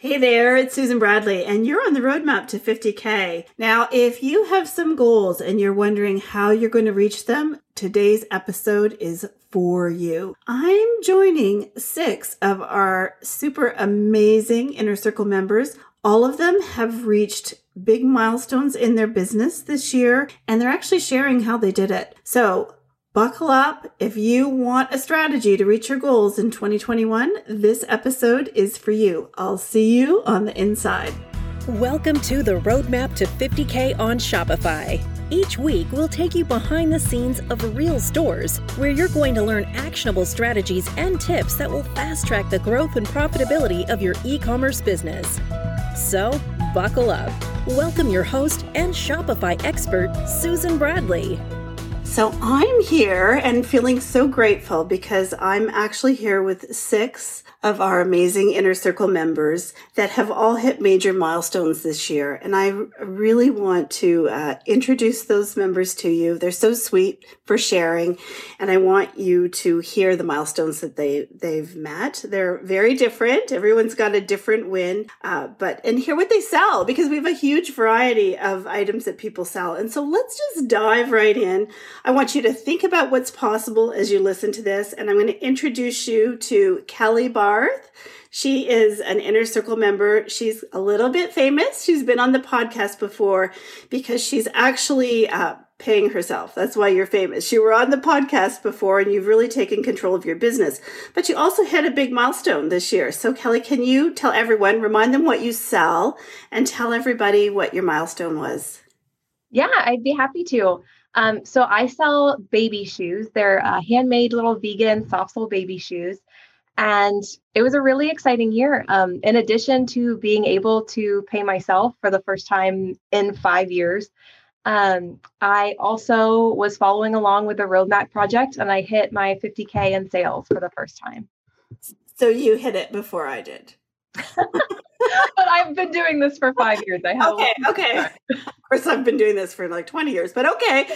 Hey there, it's Susan Bradley, and you're on the Roadmap to 50K. Now, if you have some goals and you're wondering how you're going to reach them, today's episode is for you. I'm joining 6 of our super amazing Inner Circle members. All of them have reached big milestones in their business this year, and they're actually sharing how they did it. So buckle up. If you want a strategy to reach your goals in 2021, this episode is for you. I'll see you on the inside. Welcome to the Roadmap to 50K on Shopify. Each week, we'll take you behind the scenes of real stores where you're going to learn actionable strategies and tips that will fast-track the growth and profitability of your e-commerce business. So, buckle up. Welcome your host and Shopify expert, Susan Bradley. So I'm here and feeling so grateful because I'm actually here with 6 of our amazing Inner Circle members that have all hit major milestones this year. And I really want to introduce those members to you. They're so sweet for sharing. And I want you to hear the milestones that they've met. They're very different. Everyone's got a different win. And hear what they sell, because we have a huge variety of items that people sell. And so let's just dive right in. I want you to think about what's possible as you listen to this. And I'm going to introduce you to Kelly Barth. She is an Inner Circle member. She's a little bit famous. She's been on the podcast before because she's actually paying herself. That's why you're famous. You were on the podcast before and you've really taken control of your business. But you also hit a big milestone this year. So Kelly, can you tell everyone, remind them what you sell and tell everybody what your milestone was? Yeah, I'd be happy to. So I sell baby shoes. They're handmade little vegan soft sole baby shoes. And it was a really exciting year. In addition to being able to pay myself for the first time in 5 years, I also was following along with the Roadmap Project, and I hit my 50K in sales for the first time. So you hit it before I did. But I've been doing this for 5 years. I have. Okay. Of course, I've been doing this for like 20 years, but okay.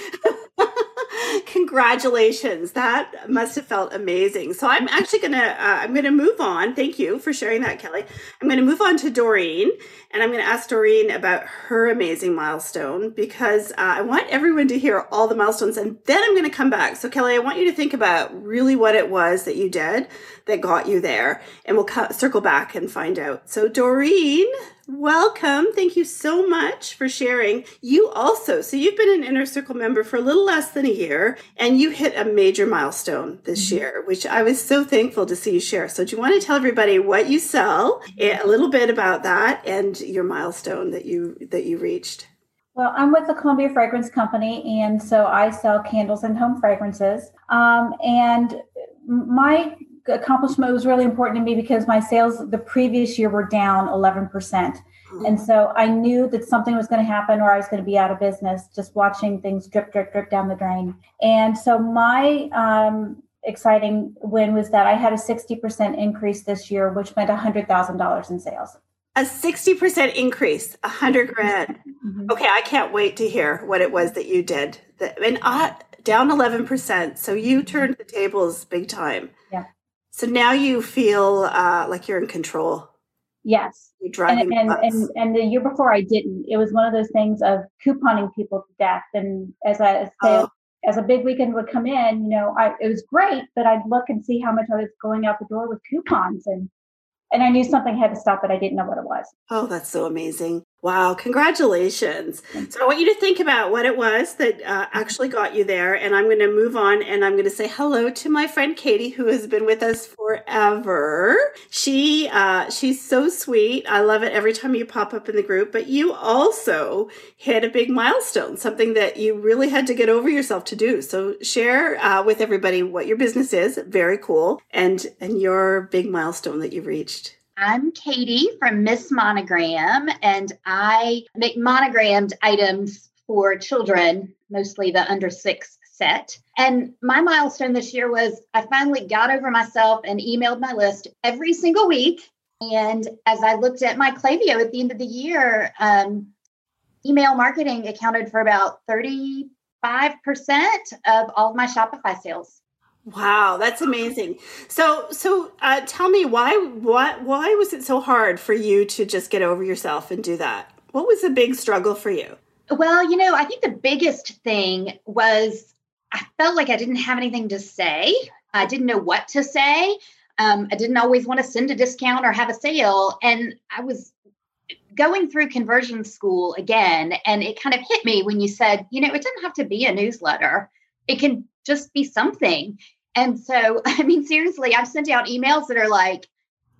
Congratulations. That must have felt amazing. So I'm actually going to, I'm going to move on. Thank you for sharing that, Kelly. I'm going to move on to Doreen, and I'm going to ask Doreen about her amazing milestone, because I want everyone to hear all the milestones, and then I'm going to come back. So Kelly, I want you to think about really what it was that you did that got you there, and we'll circle back and find out. So Doreen, welcome. Thank you so much for sharing. You also, so you've been an Inner Circle member for a little less than a year, and you hit a major milestone this year, which I was so thankful to see you share. So do you want to tell everybody what you sell, a little bit about that, and your milestone that you reached? Well, I'm with the Columbia Fragrance Company, and so I sell candles and home fragrances. And my accomplishment was really important to me because my sales the previous year were down 11%. And so I knew that something was going to happen, or I was going to be out of business, just watching things drip down the drain. And so my exciting win was that I had a 60% increase this year, which meant $100,000 in sales. A 60% increase, $100,000. Mm-hmm. Okay. I can't wait to hear what it was that you did. And down 11%. So you turned the tables big time. Yeah. So now you feel like you're in control. Yes. You're driving and the year before I didn't. It was one of those things of couponing people to death. And as a big weekend would come in, it was great, but I'd look and see how much I was going out the door with coupons, and I knew something had to stop, but I didn't know what it was. Oh, that's so amazing. Wow. Congratulations. So I want you to think about what it was that actually got you there. And I'm going to move on, and I'm going to say hello to my friend Katie, who has been with us forever. She's so sweet. I love it every time you pop up in the group. But you also hit a big milestone, something that you really had to get over yourself to do. So share with everybody what your business is. Very cool. And your big milestone that you reached. I'm Katie from Miss Monogram, and I make monogrammed items for children, mostly the under 6 set. And my milestone this year was I finally got over myself and emailed my list every single week. And as I looked at my Klaviyo at the end of the year, email marketing accounted for about 35% of all of my Shopify sales. Wow, that's amazing. So tell me why was it so hard for you to just get over yourself and do that? What was the big struggle for you? Well, I think the biggest thing was I felt like I didn't have anything to say. I didn't know what to say. I didn't always want to send a discount or have a sale. And I was going through conversion school again, and it kind of hit me when you said, it doesn't have to be a newsletter. It can just be something. And so, seriously, I've sent out emails that are like,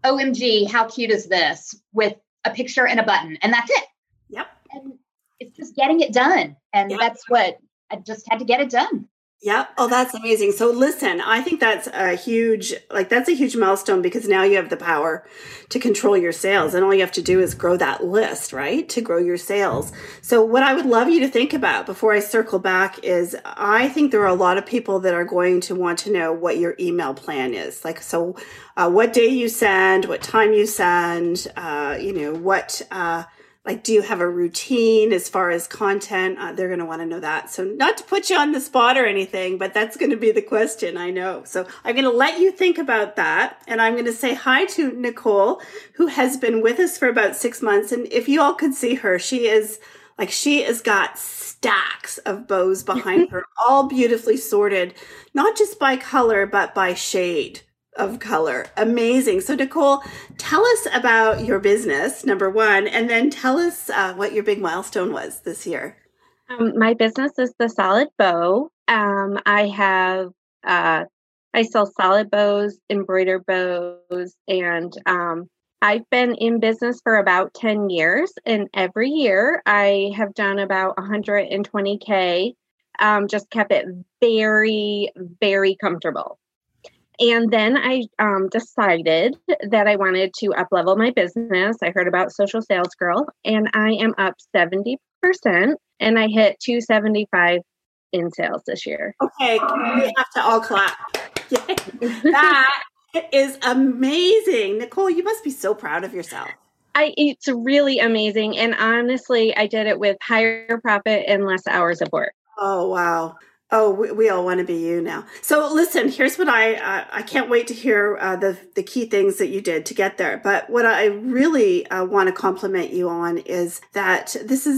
OMG, how cute is this? With a picture and a button, and that's it. Yep. And it's just getting it done. And that's what I just had to get it done. Yeah. Oh, that's amazing. So listen, I think that's a huge milestone, because now you have the power to control your sales, and all you have to do is grow that list, right? To grow your sales. So what I would love you to think about before I circle back is, I think there are a lot of people that are going to want to know what your email plan is. Like, so what day you send, what time you send, do you have a routine as far as content? They're going to want to know that. So not to put you on the spot or anything, but that's going to be the question, I know. So I'm going to let you think about that. And I'm going to say hi to Nicole, who has been with us for about 6 months. And if you all could see her, she has got stacks of bows behind her, all beautifully sorted, not just by color, but by shade of color. Amazing. So Nicole, tell us about your business, number one, and then tell us what your big milestone was this year. My business is The Solid Bow. I sell solid bows, embroidered bows, and I've been in business for about 10 years. And every year I have done about 120K, just kept it very, very comfortable. And then I decided that I wanted to up-level my business. I heard about Social Sales Girl, and I am up 70%, and I hit 275 in sales this year. Okay, we have to all clap. That is amazing. Nicole, you must be so proud of yourself. It's really amazing. And honestly, I did it with higher profit and less hours of work. Oh, wow. Oh, we all want to be you now. So listen, here's what I can't wait to hear the key things that you did to get there. But what I really want to compliment you on is that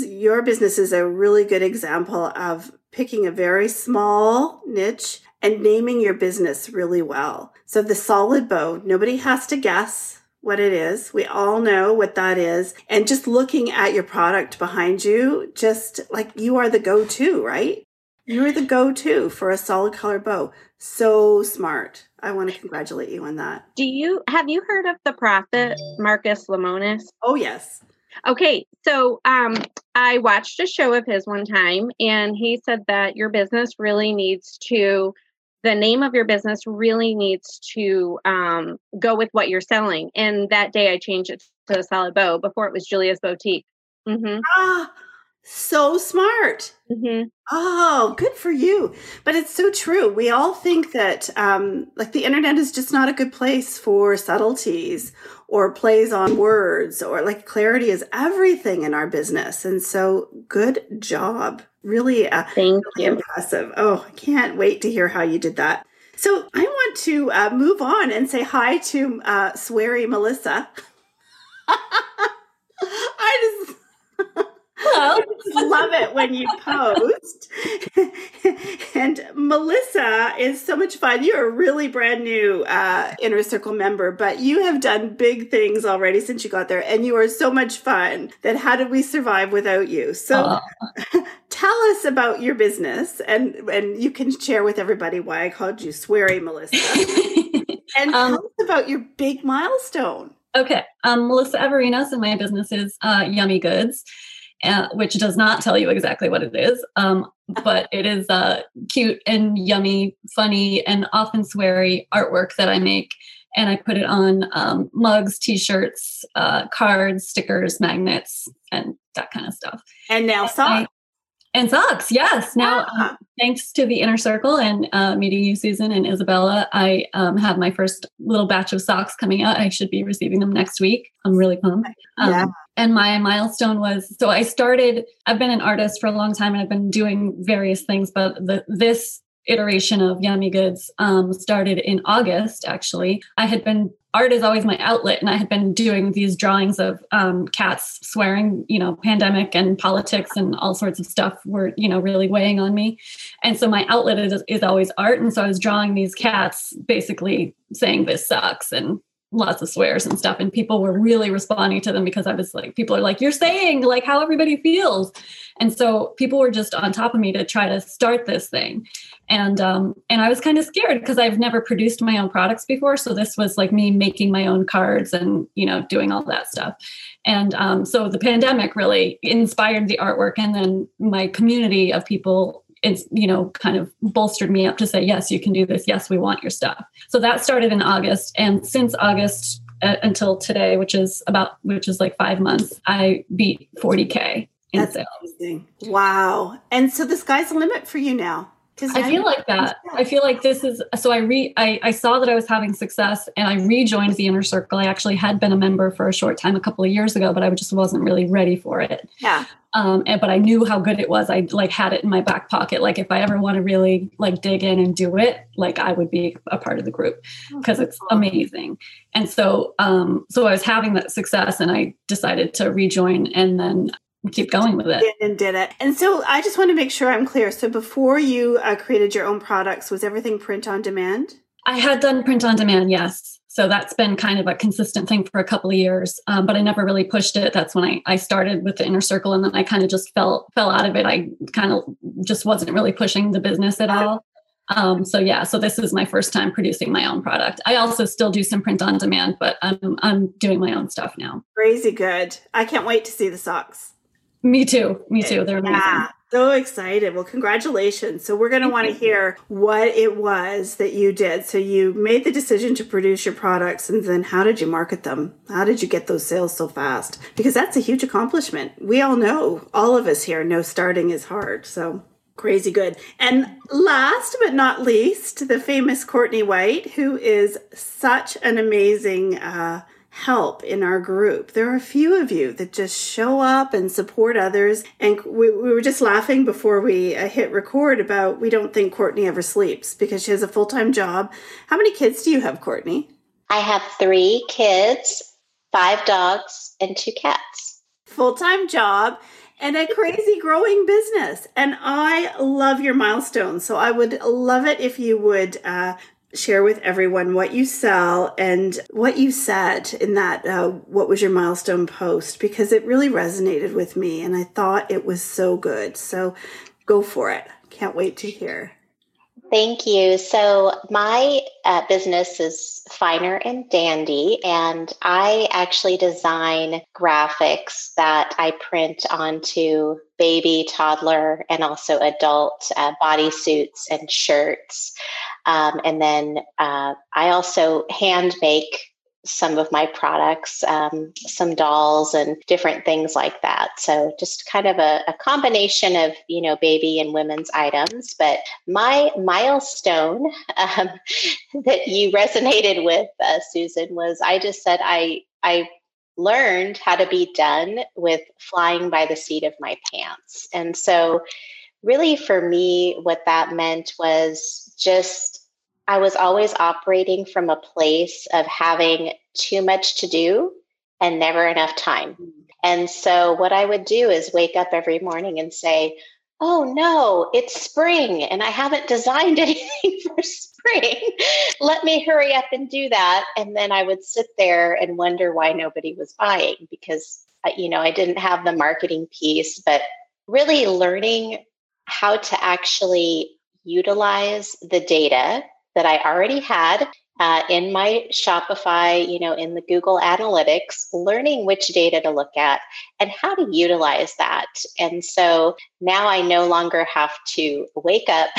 your business is a really good example of picking a very small niche and naming your business really well. So The Solid Bow, nobody has to guess what it is. We all know what that is. And just looking at your product behind you, just like you are the go-to, right? You're the go-to for a solid color bow. So smart. I want to congratulate you on that. Have you heard of the prophet, Marcus Lemonis? Oh, yes. Okay. So I watched a show of his one time, and he said that the name of your business really needs to go with what you're selling. And that day I changed it to a solid bow. Before it was Julia's Boutique. Mm-hmm. Ah. So smart. Mm-hmm. Oh, good for you. But it's so true. We all think that the internet is just not a good place for subtleties or plays on words, or like clarity is everything in our business. And so good job. Really, really impressive. Oh, I can't wait to hear how you did that. So I want to move on and say hi to sweary Melissa. Hello. I love it when you post. And Melissa is so much fun. You're a really brand new Inner Circle member, but you have done big things already since you got there. And you are so much fun that how did we survive without you? So tell us about your business, and you can share with everybody why I called you sweary Melissa. And tell us about your big milestone. Okay. Melissa Averinos, and my business is Yummy Goods. Which does not tell you exactly what it is, but it is cute and yummy, funny, and often sweary artwork that I make. And I put it on mugs, T-shirts, cards, stickers, magnets, and that kind of stuff. And now socks. And socks, yes. Now, thanks to the Inner Circle and meeting you, Susan and Isabella, I have my first little batch of socks coming out. I should be receiving them next week. I'm really pumped. And my milestone was, I've been an artist for a long time, and I've been doing various things, but this iteration of Yummy Goods started in August, actually. Art is always my outlet, and I had been doing these drawings of cats swearing, pandemic and politics and all sorts of stuff were, really weighing on me. And so my outlet is always art. And so I was drawing these cats basically saying this sucks and lots of swears and stuff. And people were really responding to them because I was like, people are like, you're saying like how everybody feels. And so people were just on top of me to try to start this thing. And I was kind of scared because I've never produced my own products before. So this was like me making my own cards and, doing all that stuff. And so the pandemic really inspired the artwork. And then my community of people, it's, kind of bolstered me up to say, yes, you can do this. Yes, we want your stuff. So that started in August. And since August until today, which is like 5 months, I beat 40K in sales. Amazing. Wow. And so the sky's the limit for you now. I feel like that. I feel like this is, so I saw that I was having success and I rejoined the Inner Circle. I actually had been a member for a short time, a couple of years ago, but I just wasn't really ready for it. Yeah. But I knew how good it was. I like had it in my back pocket. Like if I ever want to really like dig in and do it, like I would be a part of the group because it's amazing. And so, I was having that success and I decided to rejoin and then keep going with it. And did it. And so I just want to make sure I'm clear. So before you created your own products, was everything print on demand? I had done print on demand, yes. So that's been kind of a consistent thing for a couple of years, but I never really pushed it. That's when I started with the Inner Circle, and then I kind of just fell out of it. I kind of just wasn't really pushing the business at all. So this is my first time producing my own product. I also still do some print on demand, but I'm doing my own stuff now. Crazy good. I can't wait to see the socks. Me too. Me too. They're amazing. Yeah, so excited. Well, congratulations. So we're going to want to hear what it was that you did. So you made the decision to produce your products, and then how did you market them? How did you get those sales so fast? Because that's a huge accomplishment. We all know, all of us here know starting is hard. So crazy good. And last but not least, the famous Courtney White, who is such an amazing help in our group. There are a few of you that just show up and support others. And we were just laughing before we hit record about we don't think Courtney ever sleeps because she has a full-time job. How many kids do you have, Courtney? I have 3 kids, 5 dogs, and 2 cats. Full-time job and a crazy growing business. And I love your milestones. So I would love it if you would share with everyone what you sell and what you said in that, what was your milestone post, because it really resonated with me and I thought it was so good. So go for it. Can't wait to hear. Thank you. So my business is Finer and Dandy, and I actually design graphics that I print onto baby, toddler, and also adult bodysuits and shirts. And then I also hand make some of my products, some dolls and different things like that. So just kind of a combination of, baby and women's items. But my milestone that you resonated with, Susan, was I just said I learned how to be done with flying by the seat of my pants. And so really for me, what that meant was just I was always operating from a place of having too much to do and never enough time. And so what I would do is wake up every morning and say, oh no, it's spring and I haven't designed anything for spring. Let me hurry up and do that. And then I would sit there and wonder why nobody was buying because, I didn't have the marketing piece, but really learning how to actually utilize the data that I already had in my Shopify, in the Google Analytics, learning which data to look at and how to utilize that. And so now I no longer have to wake up,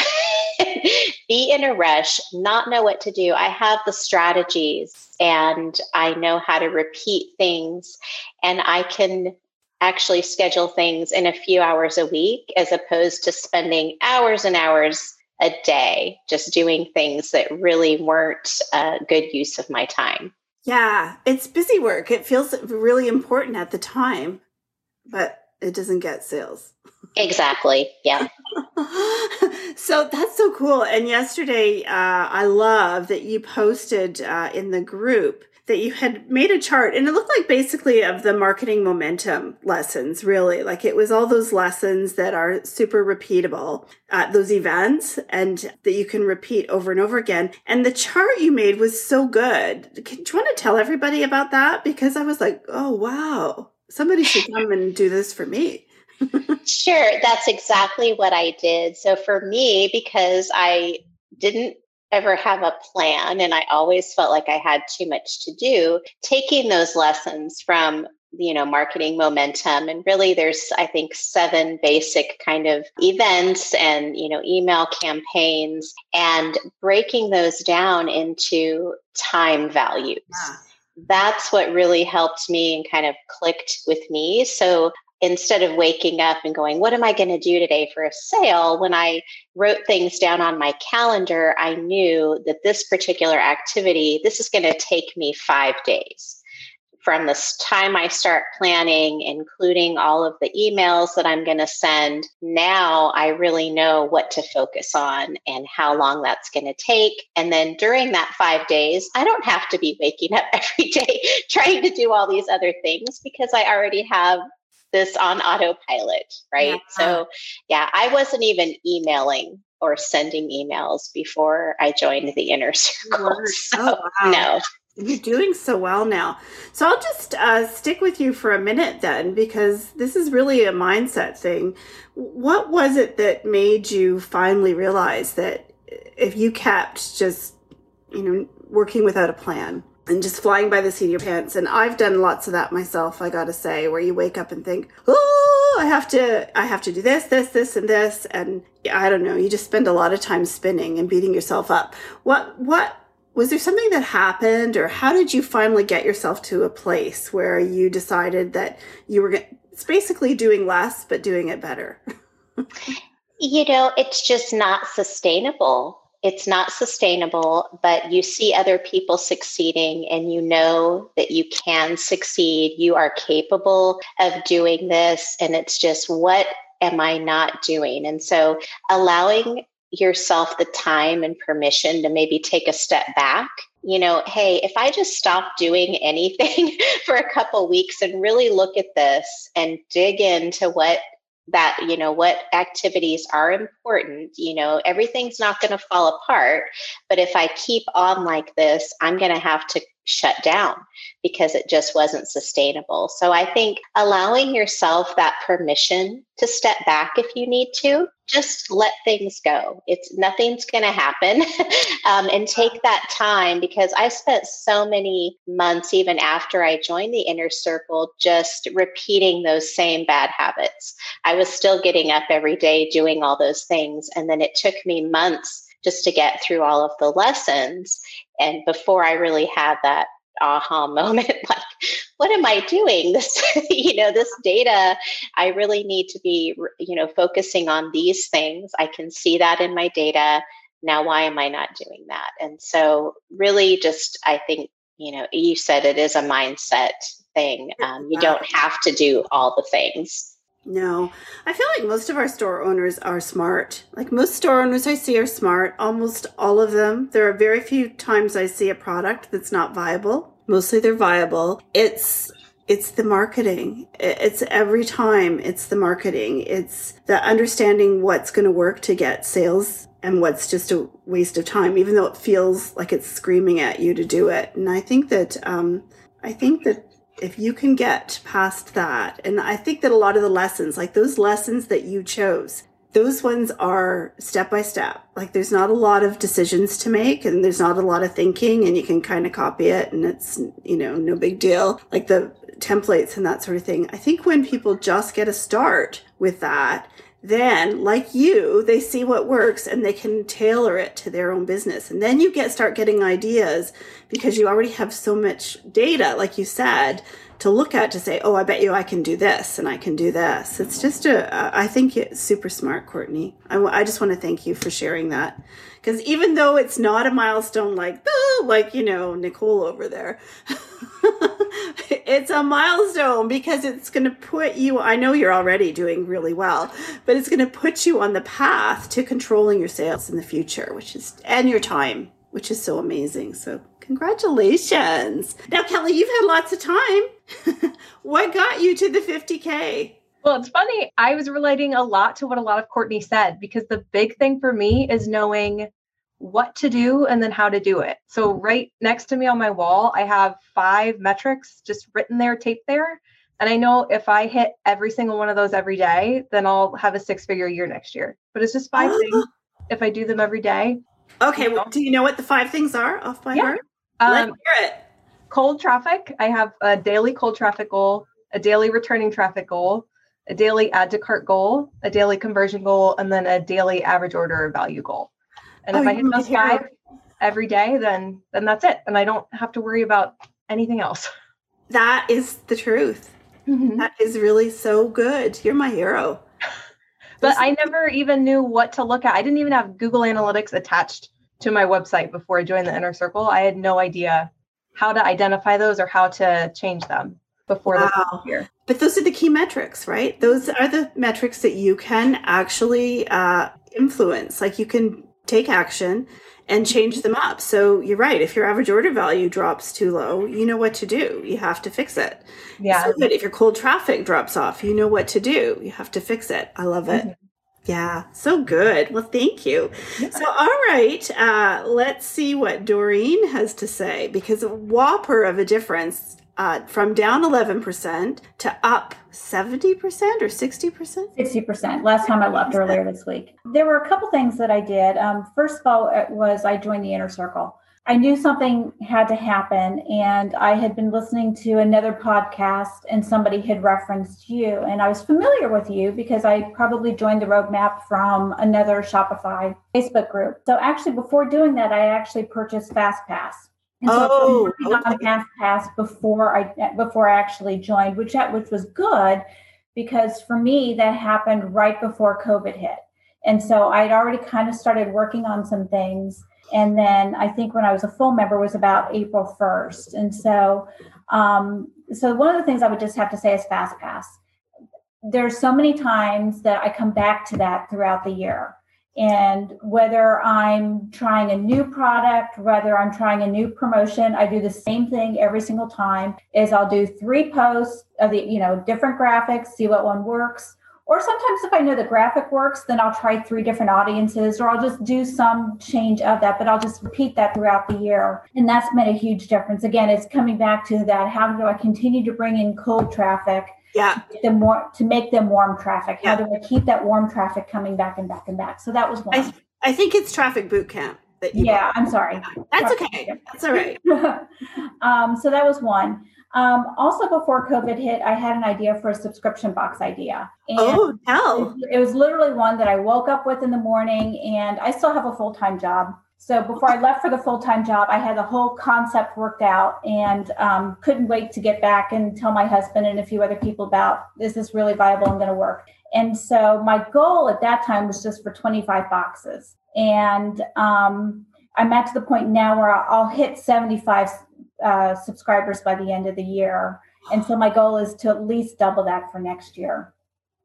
be in a rush, not know what to do. I have the strategies and I know how to repeat things and I can actually schedule things in a few hours a week as opposed to spending hours and hours a day, just doing things that really weren't a good use of my time. Yeah, it's busy work. It feels really important at the time, but it doesn't get sales. Exactly. Yeah. So that's so cool. And yesterday, I love that you posted in the group that you had made a chart, and it looked like basically of the marketing momentum lessons, really. Like it was all those lessons that are super repeatable, those events, and that you can repeat over and over again. And the chart you made was so good. Do you want to tell everybody about that? Because I was like, oh, wow, somebody should come and do this for me. Sure. That's exactly what I did. So for me, because I didn't ever have a plan and I always felt like I had too much to do, taking those lessons from, you know, marketing momentum, and really there's, I think, 7 basic kind of events and, you know, email campaigns, and breaking those down into time values. Yeah. That's what really helped me and kind of clicked with me. So instead of waking up and going, what am I going to do today for a sale? When I wrote things down on my calendar, I knew that this particular activity, this is going to take me 5 days. From the time I start planning, including all of the emails that I'm going to send, now I really know what to focus on and how long that's going to take. And then during that 5 days, I don't have to be waking up every day trying to do all these other things because I already have this on autopilot, right? Yeah. So yeah, I wasn't even emailing or sending emails before I joined the Inner Circle. So oh, wow. No. You're doing so well now. So I'll just stick with you for a minute then, because this is really a mindset thing. What was it that made you finally realize that if you kept just, you know, working without a plan, and just flying by the seat of your pants? And I've done lots of that myself, I gotta say, where you wake up and think, oh, I have to do this, and this. And I don't know, you just spend a lot of time spinning and beating yourself up. What was there something that happened, or how did you finally get yourself to a place where you decided that you were it's basically doing less, but doing it better? You know, it's just not sustainable. It's not sustainable, but you see other people succeeding and you know that you can succeed. You are capable of doing this. And it's just, what am I not doing? And so allowing yourself the time and permission to maybe take a step back. You know, hey, if I just stop doing anything for a couple weeks and really look at this and dig into what activities are important, you know, everything's not going to fall apart. But if I keep on like this, I'm going to have to shut down because it just wasn't sustainable. So I think allowing yourself that permission to step back if you need to, just let things go. Nothing's going to happen. And take that time, because I spent so many months, even after I joined the Inner Circle, just repeating those same bad habits. I was still getting up every day doing all those things. And then it took me months just to get through all of the lessons. And before I really had that aha moment, like, what am I doing? This, you know, this data, I really need to be, you know, focusing on these things. I can see that in my data. Now, why am I not doing that? And so really just, I think, you know, you said it is a mindset thing. You don't have to do all the things. No, I feel like most of our store owners are smart. Like most store owners I see are smart, almost all of them. There are very few times I see a product that's not viable. Mostly they're viable. It's the marketing. It's every time it's the marketing. It's the understanding what's going to work to get sales and what's just a waste of time, even though it feels like it's screaming at you to do it. And I think that, if you can get past that, and I think that a lot of the lessons, like those lessons that you chose, those ones are step by step. Like there's not a lot of decisions to make and there's not a lot of thinking, and you can kind of copy it and it's, you know, no big deal. Like the templates and that sort of thing. I think when people just get a start with that, then like you, they see what works and they can tailor it to their own business. And then you start getting ideas because you already have so much data, like you said, to look at, to say, oh, I bet you I can do this and I can do this. It's just I think it's super smart, Courtney. I just want to thank you for sharing that. Because even though it's not a milestone like, you know, Nicole over there, It's a milestone because it's going to put you, I know you're already doing really well, but it's going to put you on the path to controlling your sales in the future, which is, and your time, which is so amazing. So congratulations. Now, Kelly, you've had lots of time. What got you to the 50K? Well, it's funny. I was relating a lot to what a lot of Courtney said, because the big thing for me is knowing what to do and then how to do it. So right next to me on my wall, I have 5 metrics just written there, taped there. And I know if I hit every single one of those every day, then I'll have a 6-figure year next year. But it's just 5 things. If I do them every day. Okay. You know. Well, do you know what the 5 things are off by heart? Let's hear it. Cold traffic. I have a daily cold traffic goal, a daily returning traffic goal, a daily add to cart goal, a daily conversion goal, and then a daily average order value goal. And if I hit those 5 every day, then that's it. And I don't have to worry about anything else. That is the truth. Mm-hmm. That is really so good. You're my hero. But I never even knew what to look at. I didn't even have Google Analytics attached to my website before I joined the Inner Circle. I had no idea how to identify those or how to change them before this year. But those are the key metrics, right? Those are the metrics that you can actually influence. Like you can take action and change them up. So you're right. If your average order value drops too low, you know what to do. You have to fix it. Yeah. So good. If your cold traffic drops off, you know what to do. You have to fix it. I love it. Mm-hmm. Yeah. So good. Well, thank you. Yeah. So, all right. Let's see what Doreen has to say, because a whopper of a difference from down 11% to up 70% or 60%? 60%. Last time I left earlier this week. There were a couple things that I did. First of all, it was I joined the Inner Circle. I knew something had to happen, and I had been listening to another podcast and somebody had referenced you, and I was familiar with you because I probably joined the roadmap from another Shopify Facebook group. So actually before doing that, I actually purchased FastPass. And so I was working on FastPass before I actually joined, which was good, because for me that happened right before COVID hit. And so I'd already kind of started working on some things. And then I think when I was a full member was about April 1st. And so one of the things I would just have to say is FastPass. There's so many times that I come back to that throughout the year. And whether I'm trying a new product, whether I'm trying a new promotion, I do the same thing every single time is I'll do 3 posts of the, different graphics, see what one works. Or sometimes if I know the graphic works, then I'll try 3 different audiences, or I'll just do some change of that, but I'll just repeat that throughout the year. And that's made a huge difference. Again, it's coming back to that. How do I continue to bring in cold traffic? Yeah. To make them warm traffic. How do I keep that warm traffic coming back and back and back? So that was one. I think it's Traffic Boot Camp. I'm sorry. That's traffic okay. Camp. That's all right. So that was one. Also, before COVID hit, I had an idea for a subscription box idea. And it was literally one that I woke up with in the morning, and I still have a full-time job. So before I left for the full-time job, I had the whole concept worked out, and couldn't wait to get back and tell my husband and a few other people about, this is really viable, I'm going to work. And so my goal at that time was just for 25 boxes. And I'm at the point now where I'll hit 75 subscribers by the end of the year. And so my goal is to at least double that for next year.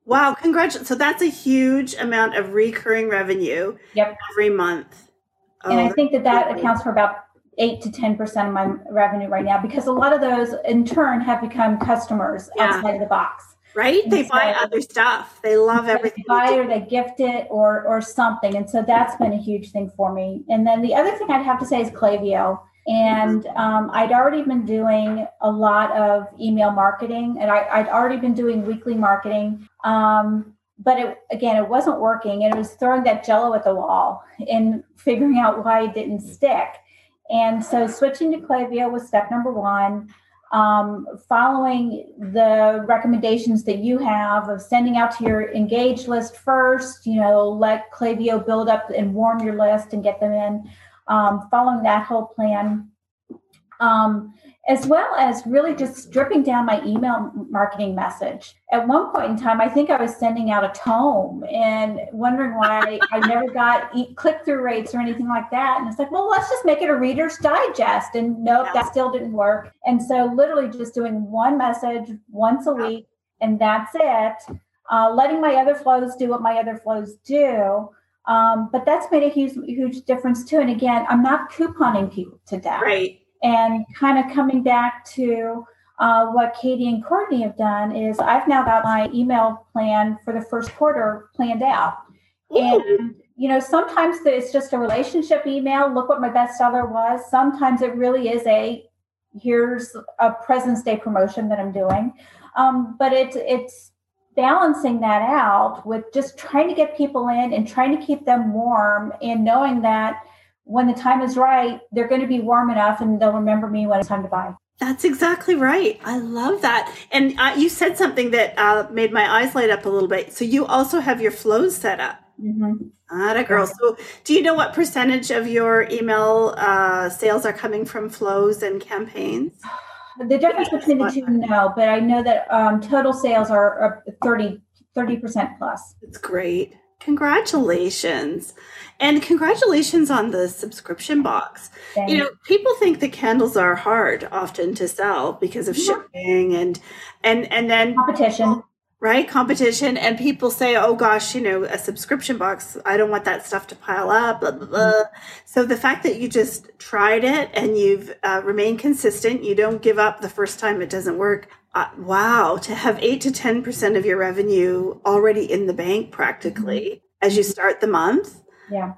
Wow. Congratulations. So that's a huge amount of recurring revenue every month. And I think that accounts for about 8 to 10% of my revenue right now, because a lot of those in turn have become customers outside of the box. Right. And they buy other stuff. They love everything. They buy or they gift it or something. And so that's been a huge thing for me. And then the other thing I'd have to say is Klaviyo. And I'd already been doing a lot of email marketing, and I'd already been doing weekly marketing. But it wasn't working, and it was throwing that jello at the wall and figuring out why it didn't stick. And so switching to Klaviyo was step number 1. Following the recommendations that you have of sending out to your engaged list first, let Klaviyo build up and warm your list and get them in. Following that whole plan, as well as really just stripping down my email marketing message. At one point in time, I think I was sending out a tome and wondering why I never got click-through rates or anything like that. And it's like, well, let's just make it a Reader's Digest. And nope, that still didn't work. And so literally just doing one message once a week, and that's it. Letting my other flows do what my other flows do. But that's made a huge, huge difference too. And again, I'm not couponing people to death. Right. And kind of coming back to what Katie and Courtney have done is I've now got my email plan for the first quarter planned out. And, you know, sometimes it's just a relationship email. Look what my bestseller was. Sometimes it really is here's a President's Day promotion that I'm doing. But it's balancing that out with just trying to get people in and trying to keep them warm and knowing that when the time is right, they're going to be warm enough and they'll remember me when it's time to buy. That's exactly right. I love that. And you said something that made my eyes light up a little bit. So you also have your flows set up. Mm-hmm. Atta girl. So do you know what percentage of your email sales are coming from flows and campaigns? The difference between the two, no, but I know that total sales are 30% plus. That's great. Congratulations. And congratulations on the subscription box. Thanks. You know, people think that candles are hard often to sell because of shipping and then competition. Right? Competition. And people say, oh gosh, you know, a subscription box, I don't want that stuff to pile up, blah, blah, blah. Mm-hmm. So the fact that you just tried it and you've remained consistent, you don't give up the first time it doesn't work. Wow, to have 8 to 10% of your revenue already in the bank practically as you start the month. Yeah.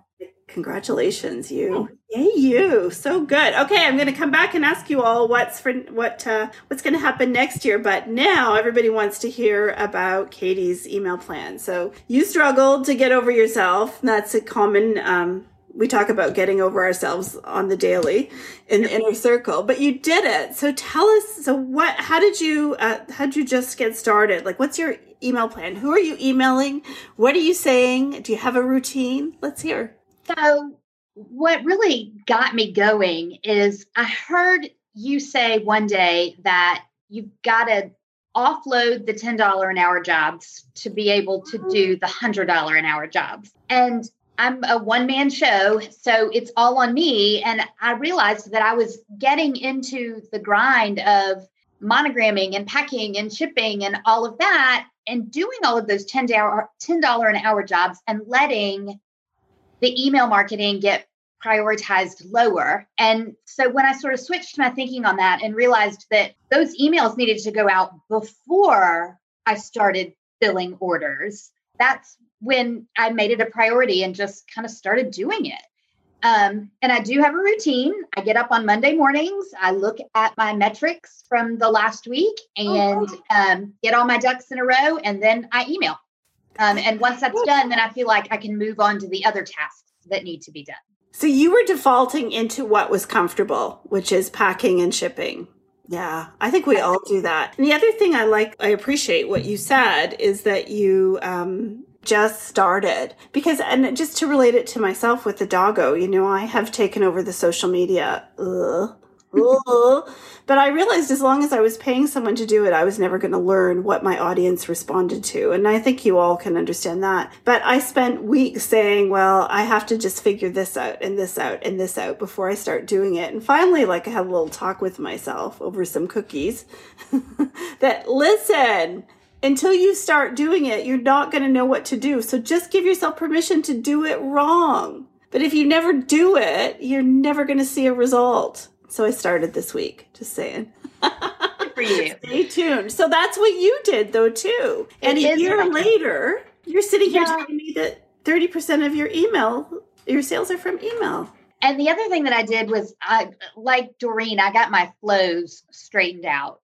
Congratulations, you. Yay, you. So good. Okay, I'm going to come back and ask you all what's going to happen next year. But now everybody wants to hear about Katie's email plan. So you struggled to get over yourself. That's a common we talk about getting over ourselves on the daily in the inner circle, but you did it. So tell us, how did you just get started? Like, what's your email plan? Who are you emailing? What are you saying? Do you have a routine? Let's hear. So what really got me going is I heard you say one day that you've got to offload the $10 an hour jobs to be able to do the $100 an hour jobs. And I'm a one-man show, so it's all on me. And I realized that I was getting into the grind of monogramming and packing and shipping and all of that and doing all of those $10 an hour jobs and letting the email marketing get prioritized lower. And so when I sort of switched my thinking on that and realized that those emails needed to go out before I started filling orders, that's when I made it a priority and just kind of started doing it. And I do have a routine. I get up on Monday mornings. I look at my metrics from the last week and get all my ducks in a row. And then I email. And once that's done, then I feel like I can move on to the other tasks that need to be done. So you were defaulting into what was comfortable, which is packing and shipping. Yeah, I think we all do that. And the other thing I appreciate what you said is that you just started because, and just to relate it to myself with the doggo, you know, I have taken over the social media, but I realized as long as I was paying someone to do it, I was never going to learn what my audience responded to. And I think you all can understand that. But I spent weeks saying, well, I have to just figure this out and this out and this out before I start doing it. And finally, like I had a little talk with myself over some cookies that listen, until you start doing it, you're not going to know what to do. So just give yourself permission to do it wrong. But if you never do it, you're never going to see a result. So I started this week, just saying. Good for you. Stay tuned. So that's what you did, though, too. And a year later, you're sitting here telling me that 30% of your sales are from email. And the other thing that I did was, like Doreen, I got my flows straightened out.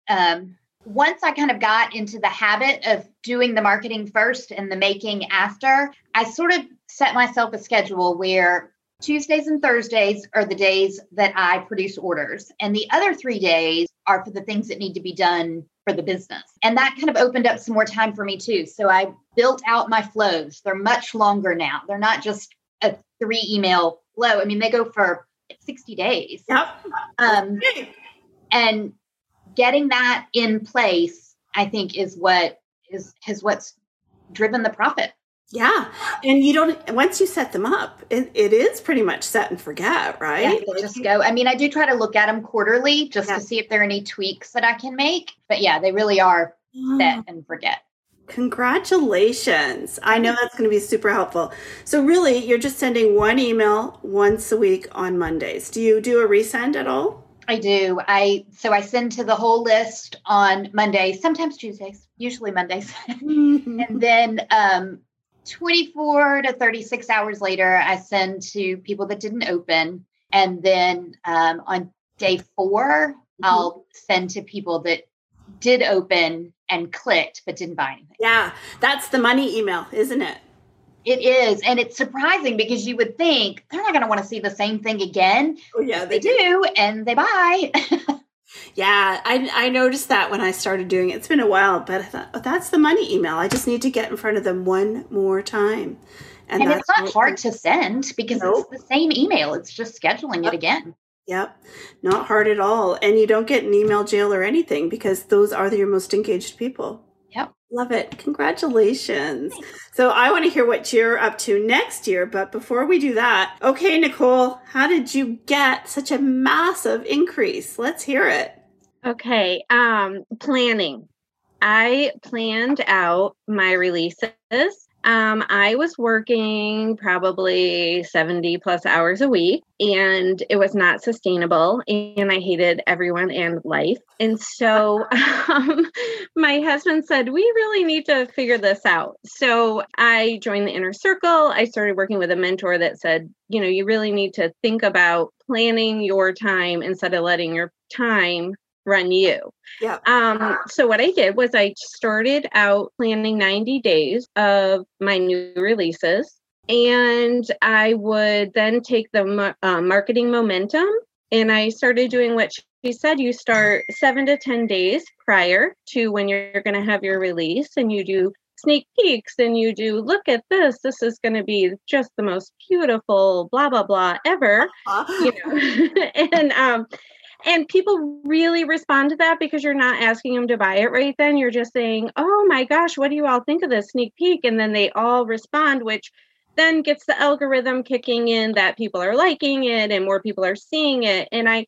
Once I kind of got into the habit of doing the marketing first and the making after, I sort of set myself a schedule where Tuesdays and Thursdays are the days that I produce orders. And the other 3 days are for the things that need to be done for the business. And that kind of opened up some more time for me too. So I built out my flows. They're much longer now. They're not just a 3 email flow. I mean, they go for 60 days. Yep. And getting that in place, I think, is what is what's driven the profit. Yeah. And you don't, once you set them up, it is pretty much set and forget, right? Yeah, they just go. I mean, I do try to look at them quarterly just to see if there are any tweaks that I can make. But yeah, they really are set and forget. Congratulations. I know that's going to be super helpful. So really, you're just sending one email once a week on Mondays. Do you do a resend at all? I do. So I send to the whole list on Mondays, sometimes Tuesdays, usually Mondays. And then 24 to 36 hours later, I send to people that didn't open. And then on day 4, I'll send to people that did open and clicked, but didn't buy anything. Yeah. That's the money email, isn't it? It is. And it's surprising because you would think they're not going to want to see the same thing again. Oh, yeah, they do. And they buy. Yeah. I noticed that when I started doing it. It's been a while, but I thought, oh, that's the money email. I just need to get in front of them one more time. And it's not hard to send because it's the same email. It's just scheduling it again. Yep. Not hard at all. And you don't get an email jail or anything because those are your most engaged people. Yep. Love it. Congratulations. Thanks. So I want to hear what you're up to next year. But before we do that, okay, Nicole, how did you get such a massive increase? Let's hear it. Okay. Planning. I planned out my releases. I was working probably 70 plus hours a week, and it was not sustainable, and I hated everyone and life. And so my husband said, we really need to figure this out. So I joined the Inner Circle. I started working with a mentor that said, you know, you really need to think about planning your time instead of letting your time run you. Yeah. So what I did was I started out planning 90 days of my new releases, and I would then take the marketing momentum, and I started doing what she said. You start 7 to 10 days prior to when you're going to have your release, and you do sneak peeks, and you do look at this. This is going to be just the most beautiful blah blah blah ever. You know? And people really respond to that because you're not asking them to buy it right then. You're just saying, oh my gosh, what do you all think of this sneak peek? And then they all respond, which then gets the algorithm kicking in that people are liking it and more people are seeing it. And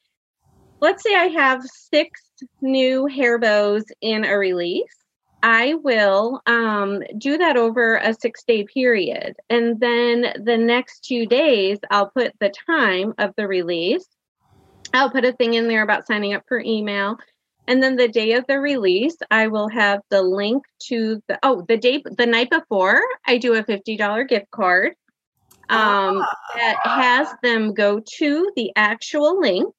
let's say I have 6 new hair bows in a release. I will do that over a 6-day period. And then the next 2 days, I'll put the time of the release. I'll put a thing in there about signing up for email. And then the day of the release, I will have the link to the night before, I do a $50 gift card that has them go to the actual link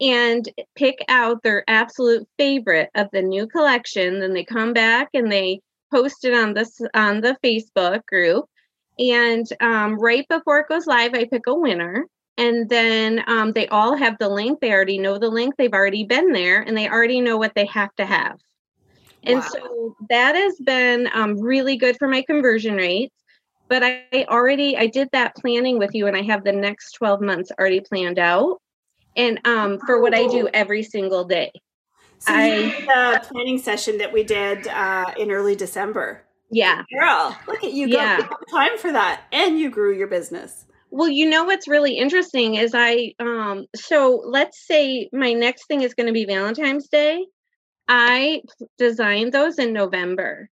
and pick out their absolute favorite of the new collection. Then they come back and they post it on the Facebook group. And right before it goes live, I pick a winner. And then they all have the link. They already know the link. They've already been there, and they already know what they have to have. And so that has been really good for my conversion rates. But I did that planning with you, and I have the next 12 months already planned out. And for what I do every single day. So the planning session that we did in early December. Yeah. Girl, look at you. Got time for that. And you grew your business. Well, you know, what's really interesting is so let's say my next thing is going to be Valentine's Day. I designed those in November.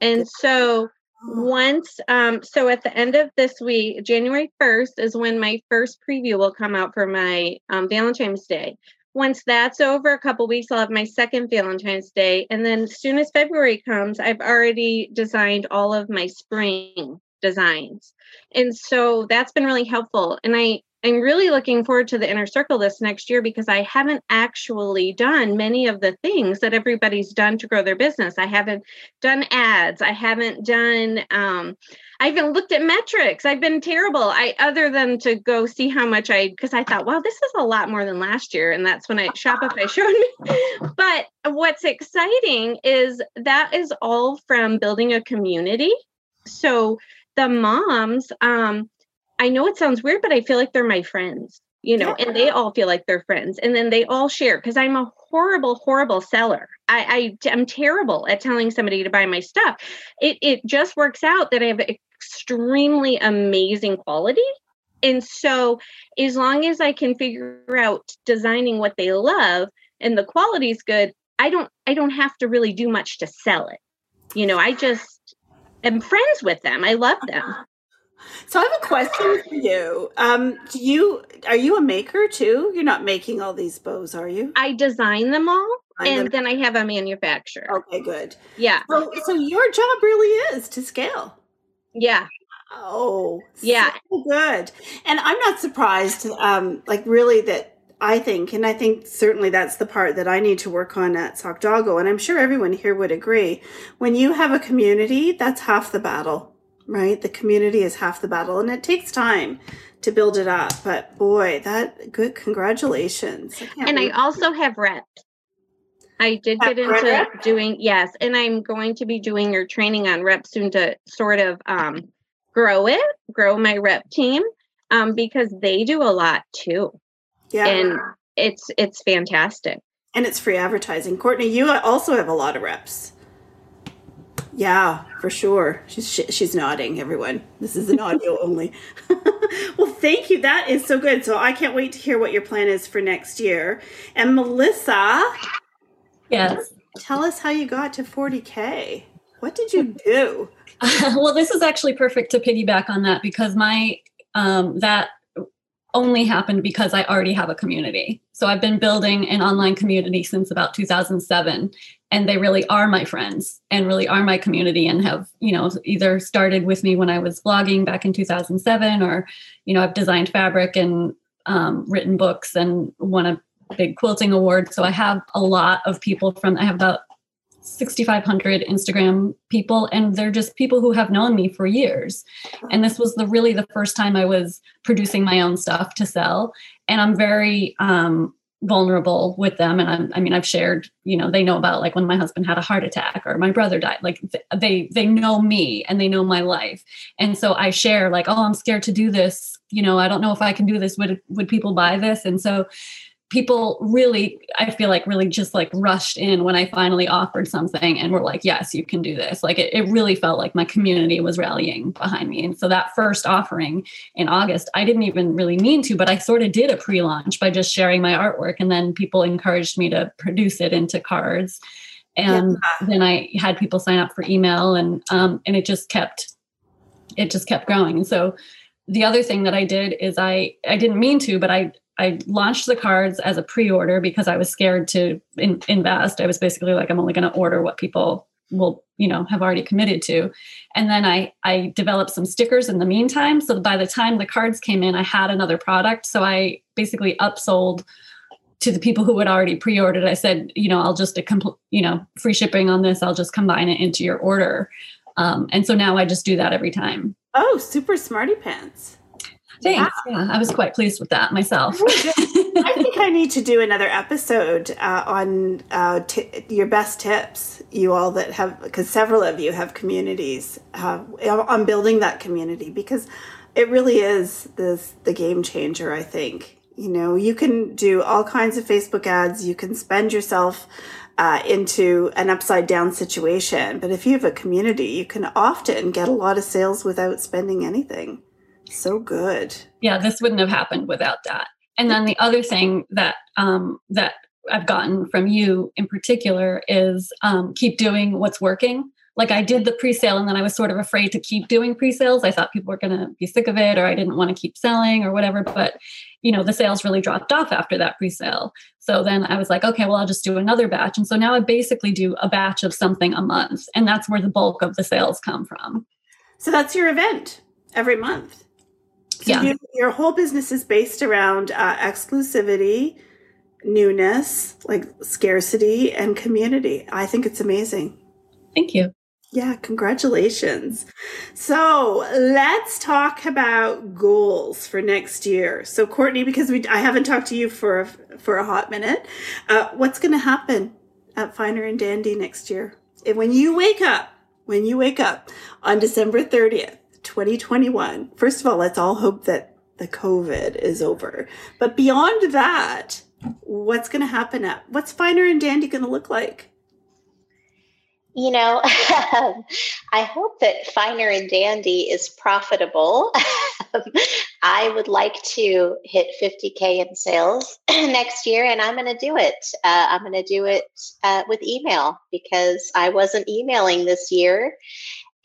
And so so at the end of this week, January 1st is when my first preview will come out for my Valentine's Day. Once that's over, a couple weeks, I'll have my second Valentine's Day. And then as soon as February comes, I've already designed all of my spring designs. And so that's been really helpful. And I'm really looking forward to the Inner Circle this next year because I haven't actually done many of the things that everybody's done to grow their business. I haven't done ads. I haven't done, I haven't looked at metrics. I've been terrible. Other than to go see how much because I thought, wow, this is a lot more than last year. And that's when Shopify showed me. But what's exciting is that is all from building a community. So the moms, I know it sounds weird, but I feel like they're my friends. you know, and they all feel like they're friends. And then they all share, because I'm a horrible, horrible seller. I'm terrible at telling somebody to buy my stuff. It just works out that I have extremely amazing quality. And so as long as I can figure out designing what they love and the quality's good, I don't have to really do much to sell it. You know, I just am friends with them. I love them. So I have a question for you. Are you a maker too? You're not making all these bows, are you? I design them all, and then I have a manufacturer. Okay, good. Yeah. So your job really is to scale. Yeah. Oh, yeah. So good. And I'm not surprised, really that I think, and I think certainly that's the part that I need to work on at Sock Doggo. And I'm sure everyone here would agree. When you have a community, that's half the battle. Right? The community is half the battle, and it takes time to build it up. But boy, congratulations. I also have reps. I did get into doing, yes. And I'm going to be doing your training on reps soon to sort of grow my rep team, because they do a lot too. Yeah. And it's fantastic. And it's free advertising. Courtney, you also have a lot of reps. Yeah, for sure. She's nodding, everyone. This is an audio only. Well, thank you. That is so good. So I can't wait to hear what your plan is for next year. And Melissa. Yes. Tell us how you got to 40K. What did you do? Well, this is actually perfect to piggyback on that, because my that only happened because I already have a community. So I've been building an online community since about 2007. And they really are my friends and really are my community, and have, you know, either started with me when I was blogging back in 2007, or, you know, I've designed fabric and written books and won a big quilting award. So I have a lot of people I have about 6,500 Instagram people, and they're just people who have known me for years. And this was really the first time I was producing my own stuff to sell. And I'm very, vulnerable with them. And I've shared, you know, they know about like when my husband had a heart attack or my brother died, like they know me and they know my life. And so I share like, oh, I'm scared to do this. You know, I don't know if I can do this. Would people buy this? And so people really, I feel like really just like rushed in when I finally offered something and were like, yes, you can do this. Like it really felt like my community was rallying behind me. And so that first offering in August, I didn't even really mean to, but I sort of did a pre-launch by just sharing my artwork. And then people encouraged me to produce it into cards. And then I had people sign up for email, and it just kept growing. And so the other thing that I did is I didn't mean to, but I launched the cards as a pre-order because I was scared to invest. I was basically like, I'm only going to order what people will, you know, have already committed to. And then I developed some stickers in the meantime. So by the time the cards came in, I had another product. So I basically upsold to the people who had already pre-ordered. I said, you know, I'll just, free shipping on this. I'll just combine it into your order. And so now I just do that every time. Oh, super smarty pants. Thanks. Yeah, I was quite pleased with that myself. I think I need to do another episode on your best tips, you all that have, because several of you have communities, on building that community, because it really is the game changer, I think. You know, you can do all kinds of Facebook ads. You can spend yourself into an upside down situation. But if you have a community, you can often get a lot of sales without spending anything. So good. Yeah, this wouldn't have happened without that. And then the other thing that I've gotten from you in particular is keep doing what's working. Like I did the pre-sale, and then I was sort of afraid to keep doing pre-sales. I thought people were going to be sick of it, or I didn't want to keep selling or whatever. But, you know, the sales really dropped off after that pre-sale. So then I was like, okay, well, I'll just do another batch. And so now I basically do a batch of something a month. And that's where the bulk of the sales come from. So that's your event every month. So yeah. Your whole business is based around exclusivity, newness, like scarcity, and community. I think it's amazing. Thank you. Yeah, congratulations. So let's talk about goals for next year. So Courtney, because I haven't talked to you for a hot minute, what's going to happen at Finer and Dandy next year? And when you wake up on December 30th, 2021. First of all, let's all hope that the COVID is over. But beyond that, what's going to happen? What's Finer and Dandy going to look like? You know, I hope that Finer and Dandy is profitable. I would like to hit 50K in sales next year, and I'm going to do it. I'm going to do it with email, because I wasn't emailing this year,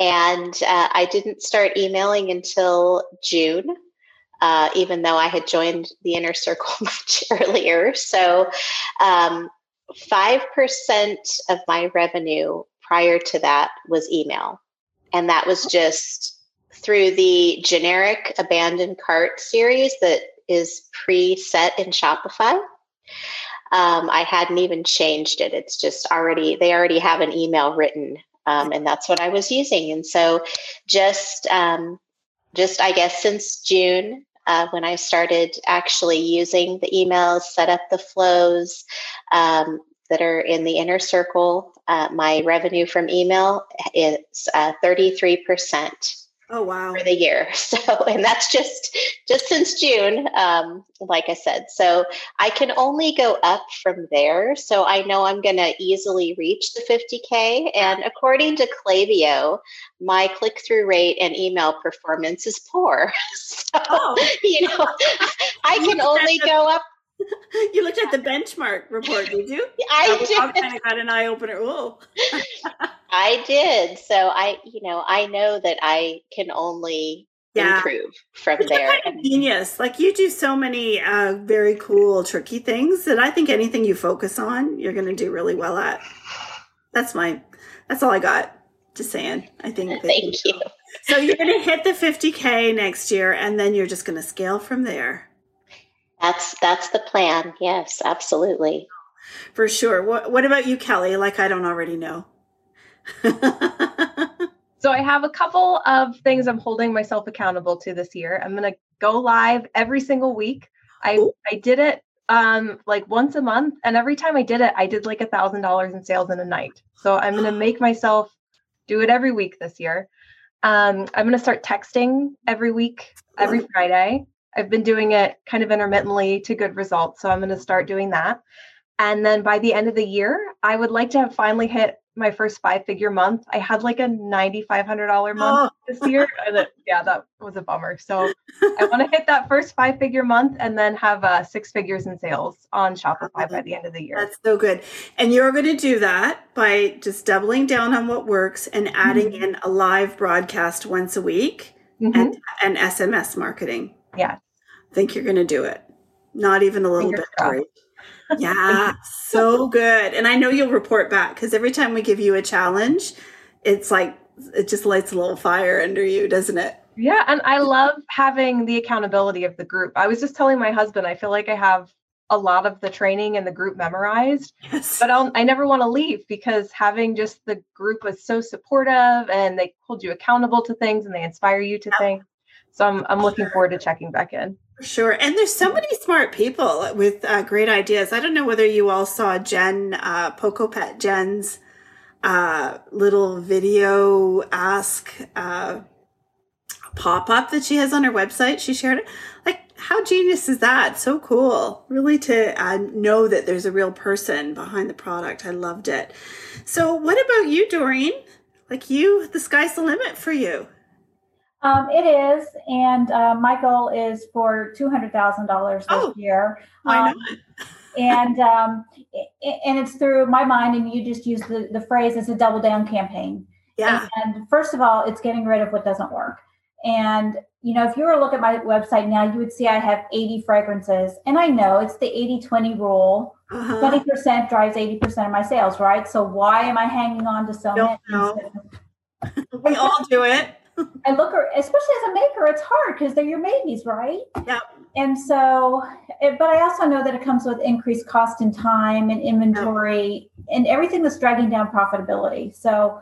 and I didn't start emailing until June. Even though I had joined the Inner Circle much earlier. So 5% of my revenue prior to that was email. And that was just through the generic abandoned cart series that is preset in Shopify. I hadn't even changed it. It's just already, they already have an email written. And that's what I was using. And so just, I guess, since June, when I started actually using the emails, set up the flows that are in the Inner Circle, my revenue from email is 33%. Oh, wow. For the year. So, and that's just since June, like I said. So I can only go up from there. So I know I'm going to easily reach the 50K. And according to Klaviyo, my click-through rate and email performance is poor. So, you know, I can only go up. You looked at the benchmark report, did you? I did. I kind of got an eye opener. Ooh. I did. So I know that I can only improve from there. Kind of genius. Like, you do so many very cool, tricky things that I think anything you focus on, you're going to do really well at. That's all I got. Just saying. I think. Thank you. So you're going to hit the 50K next year, and then you're just going to scale from there. That's the plan. Yes, absolutely. For sure. What about you, Kelly? Like, I don't already know. So I have a couple of things I'm holding myself accountable to this year. I'm going to go live every single week. I did it like once a month, and every time I did it, I did like $1,000 in sales in a night. So I'm going to make myself do it every week this year. I'm going to start texting every week, every Friday. I've been doing it kind of intermittently to good results. So I'm going to start doing that. And then by the end of the year, I would like to have finally hit my first 5-figure month. I had like a $9,500 month this year. And that was a bummer. So I want to hit that first 5-figure month and then have 6 figures in sales on Shopify by the end of the year. That's so good. And you're going to do that by just doubling down on what works and adding in a live broadcast once a week and SMS marketing. Yeah. I think you're going to do it. Not even a little bit worried. Yeah. So good. And I know you'll report back, because every time we give you a challenge, it's like, it just lights a little fire under you, doesn't it? Yeah. And I love having the accountability of the group. I was just telling my husband, I feel like I have a lot of the training and the group memorized, but I never want to leave, because having just the group was so supportive, and they hold you accountable to things, and they inspire you to things. So I'm looking forward to checking back in. Sure. And there's so many smart people with great ideas. I don't know whether you all saw Jen, PocoPet Jen's little video ask pop-up that she has on her website. She shared it. Like, how genius is that? So cool. Really to know that there's a real person behind the product. I loved it. So what about you, Doreen? Like, you, the sky's the limit for you. It is, and my goal is for $200,000 this year. Why not? And it's through my mind, and you just use the phrase, it's a double down campaign. Yeah. And first of all, it's getting rid of what doesn't work. And, you know, if you were to look at my website now, you would see I have 80 fragrances. And I know it's the 80-20 rule. 20% drives 80% of my sales, right? So why am I hanging on to so many? We all do it. I look, especially as a maker, it's hard because they're your maybes, right? Yeah. And so, but I also know that it comes with increased cost and time and inventory and everything that's dragging down profitability. So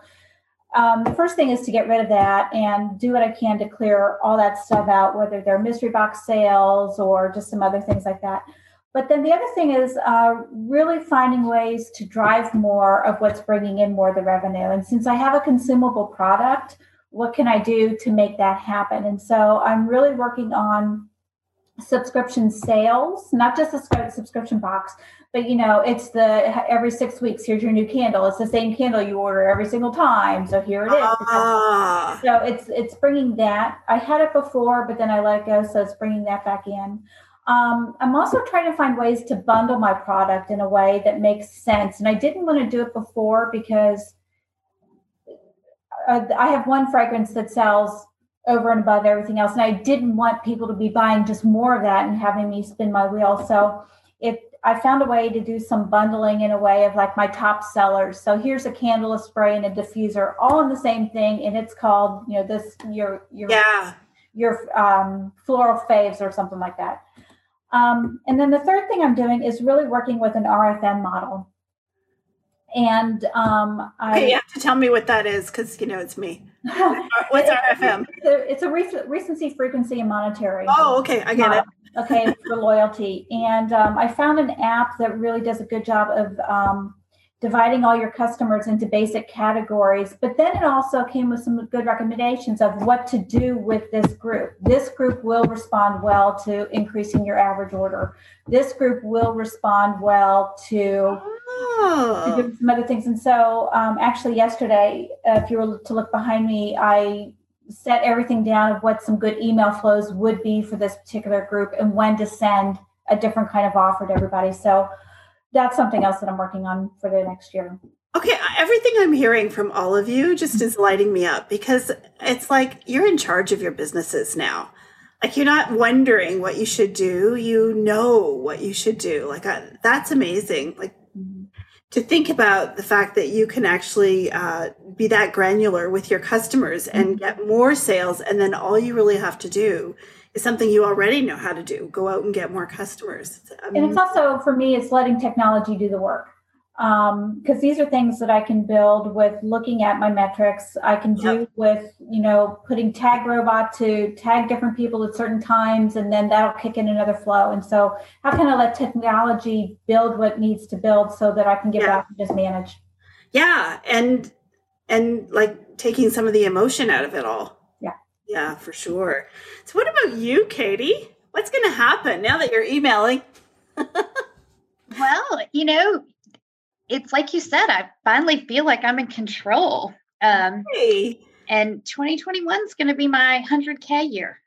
the first thing is to get rid of that and do what I can to clear all that stuff out, whether they're mystery box sales or just some other things like that. But then the other thing is really finding ways to drive more of what's bringing in more of the revenue. And since I have a consumable product, what can I do to make that happen? And so I'm really working on subscription sales, not just a subscription box, but, you know, it's the every 6 weeks, here's your new candle. It's the same candle you order every single time. So here it is. So it's bringing that. I had it before, but then I let it go. So it's bringing that back in. I'm also trying to find ways to bundle my product in a way that makes sense. And I didn't want to do it before because I have one fragrance that sells over and above everything else. And I didn't want people to be buying just more of that and having me spin my wheel. So if I found a way to do some bundling in a way of like my top sellers. So here's a candle, a spray, and a diffuser, all in the same thing. And it's called, you know, this, your floral faves or something like that. And then the third thing I'm doing is really working with an RFM model. And you have to tell me what that is, because, you know, it's me. What's RFM? It's a recency, frequency, and monetary. Oh, okay. I get it. Okay, for loyalty. And I found an app that really does a good job of dividing all your customers into basic categories. But then it also came with some good recommendations of what to do with this group. This group will respond well to increasing your average order. This group will respond well to do some other things. And so actually yesterday, if you were to look behind me, I set everything down of what some good email flows would be for this particular group and when to send a different kind of offer to everybody. So that's something else that I'm working on for the next year. Okay. Everything I'm hearing from all of you just is lighting me up, because it's like you're in charge of your businesses now. Like, you're not wondering what you should do. You know what you should do. Like, that's amazing. Like, to think about the fact that you can actually be that granular with your customers and get more sales. And then all you really have to do is something you already know how to do. Go out and get more customers. And it's also, for me, it's letting technology do the work. Because these are things that I can build with looking at my metrics. I can do with, you know, putting tag robot to tag different people at certain times, and then that'll kick in another flow. And so how can I let technology build what needs to build so that I can get back and just manage? Yeah. And like taking some of the emotion out of it all. Yeah. Yeah, for sure. So what about you, Katie? What's going to happen now that you're emailing? Well, you know, it's like you said, I finally feel like I'm in control. And 2021 is going to be my 100K year.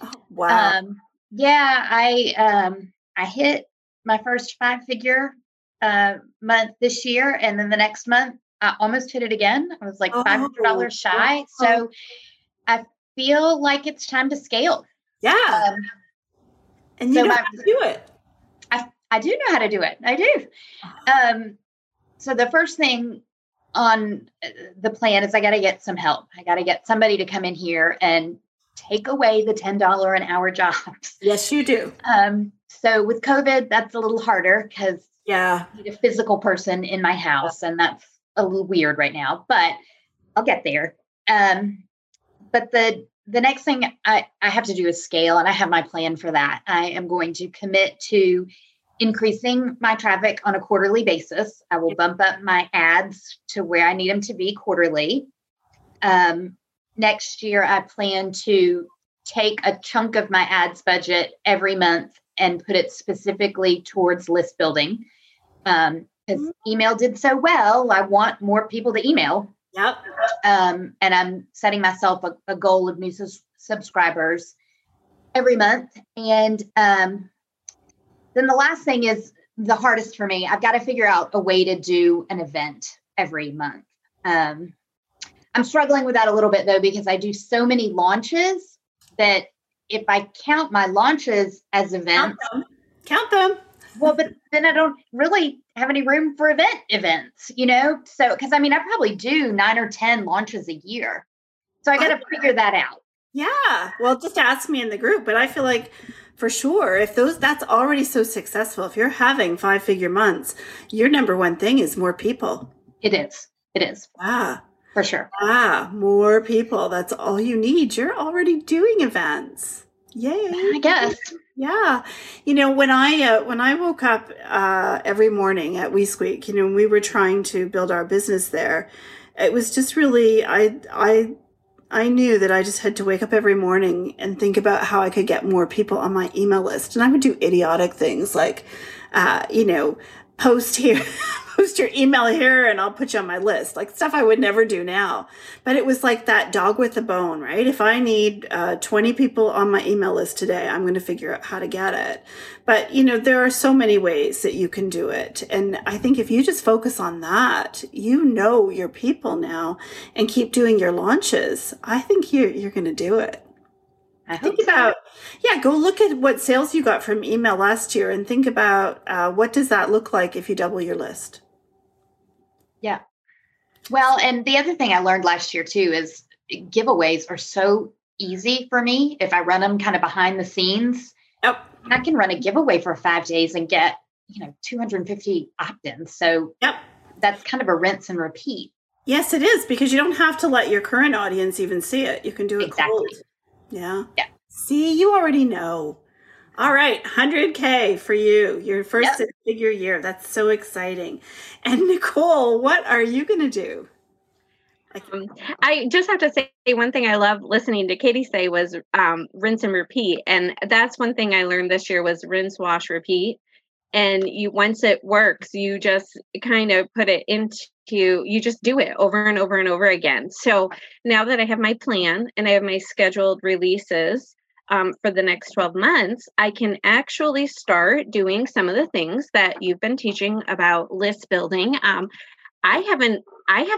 Oh, wow. I hit my first five-figure month this year. And then the next month, I almost hit it again. I was like $500 shy. Wow. So I feel like it's time to scale. Yeah. And you know how to do it. I do know how to do it. I do. So the first thing on the plan is I got to get some help. I got to get somebody to come in here and take away the $10 an hour jobs. Yes, you do. So with COVID, that's a little harder because I need a physical person in my house, and that's a little weird right now, but I'll get there. But the next thing I have to do is scale, and I have my plan for that. I am going to commit to increasing my traffic on a quarterly basis. I will bump up my ads to where I need them to be quarterly. Next year, I plan to take a chunk of my ads budget every month and put it specifically towards list building. Because email did so well, I want more people to email. Yep. And I'm setting myself a goal of new subscribers every month. And then the last thing is the hardest for me. I've got to figure out a way to do an event every month. I'm struggling with that a little bit, though, because I do so many launches that if I count my launches as events. Count them. Well, but then I don't really have any room for events, you know? So, because I mean, I probably do 9 or 10 launches a year. So I got to figure that out. Yeah. Well, just ask me in the group, but I feel like, for sure, if that's already so successful, if you're having five-figure months, your number one thing is more people. It is. Wow. For sure. Ah, more people. That's all you need. You're already doing events. Yay. I guess. Yeah. You know, when I woke up every morning at We Squeak, you know, when we were trying to build our business there, it was just really, I I knew that I just had to wake up every morning and think about how I could get more people on my email list. And I would do idiotic things like, post here, post your email here, and I'll put you on my list. Like stuff I would never do now. But it was like that dog with a bone, right? If I need 20 people on my email list today, I'm going to figure out how to get it. But, there are so many ways that you can do it. And I think if you just focus on that, your people now and keep doing your launches, I think you're going to do it. Go look at what sales you got from email last year and think about what does that look like if you double your list? Yeah. Well, and the other thing I learned last year too is giveaways are so easy for me. If I run them kind of behind the scenes, I can run a giveaway for 5 days and get, 250 opt-ins. So that's kind of a rinse and repeat. Yes, it is, because you don't have to let your current audience even see it. You can do it cold. Yeah. See, you already know. All right. 100K for you. Your first six-figure year. That's so exciting. And Nicole, what are you going to do? I just have to say one thing I love listening to Katie say was rinse and repeat. And that's one thing I learned this year was rinse, wash, repeat. And once it works, you just kind of put it into, you just do it over and over and over again. So now that I have my plan and I have my scheduled releases for the next 12 months, I can actually start doing some of the things that you've been teaching about list building. I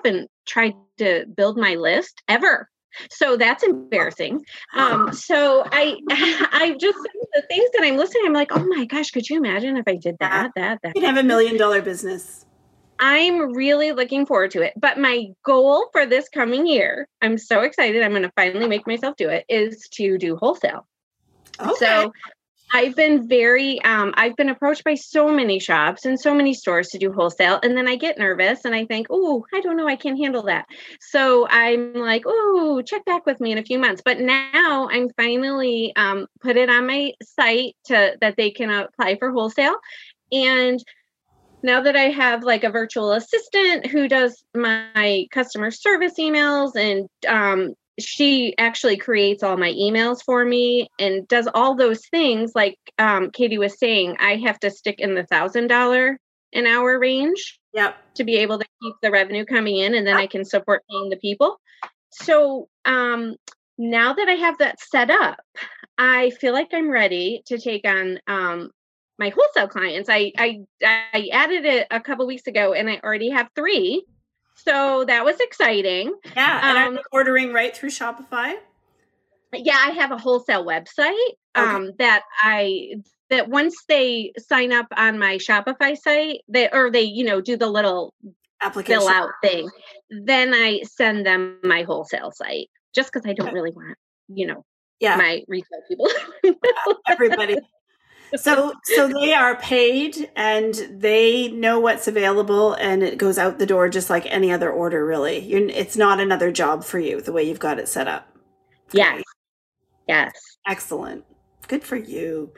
haven't tried to build my list ever. So that's embarrassing. So I just, the things that I'm listening, I'm like, oh my gosh, could you imagine if I did that? You'd have $1 million business. I'm really looking forward to it. But my goal for this coming year, I'm so excited. I'm going to finally make myself do it, is to do wholesale. Okay. So I've been I've been approached by so many shops and so many stores to do wholesale. And then I get nervous and I think, oh, I don't know, I can't handle that. So I'm like, oh, check back with me in a few months. But now I'm finally put it on my site that they can apply for wholesale. And now that I have like a virtual assistant who does my customer service emails and, she actually creates all my emails for me and does all those things. Like Katie was saying, I have to stick in the $1,000 an hour range to be able to keep the revenue coming in, and then I can support paying the people. So now that I have that set up, I feel like I'm ready to take on my wholesale clients. I added it a couple weeks ago and I already have 3. So that was exciting. Yeah, and I'm ordering right through Shopify. Yeah, I have a wholesale website that once they sign up on my Shopify site, they do the little application fill out thing, then I send them my wholesale site, just because I don't really want my retail people. Everybody. So they are paid and they know what's available and it goes out the door just like any other order, really. It's not another job for you the way you've got it set up. Yes. Yes. Excellent. Good for you.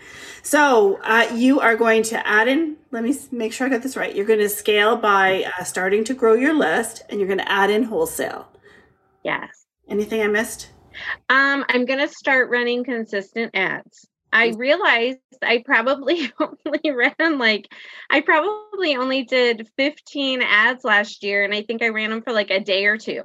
So you are going to add in, let me make sure I got this right. You're going to scale by starting to grow your list and you're going to add in wholesale. Yes. Anything I missed? I'm going to start running consistent ads. I realized I probably only did 15 ads last year, and I think I ran them for like a day or two.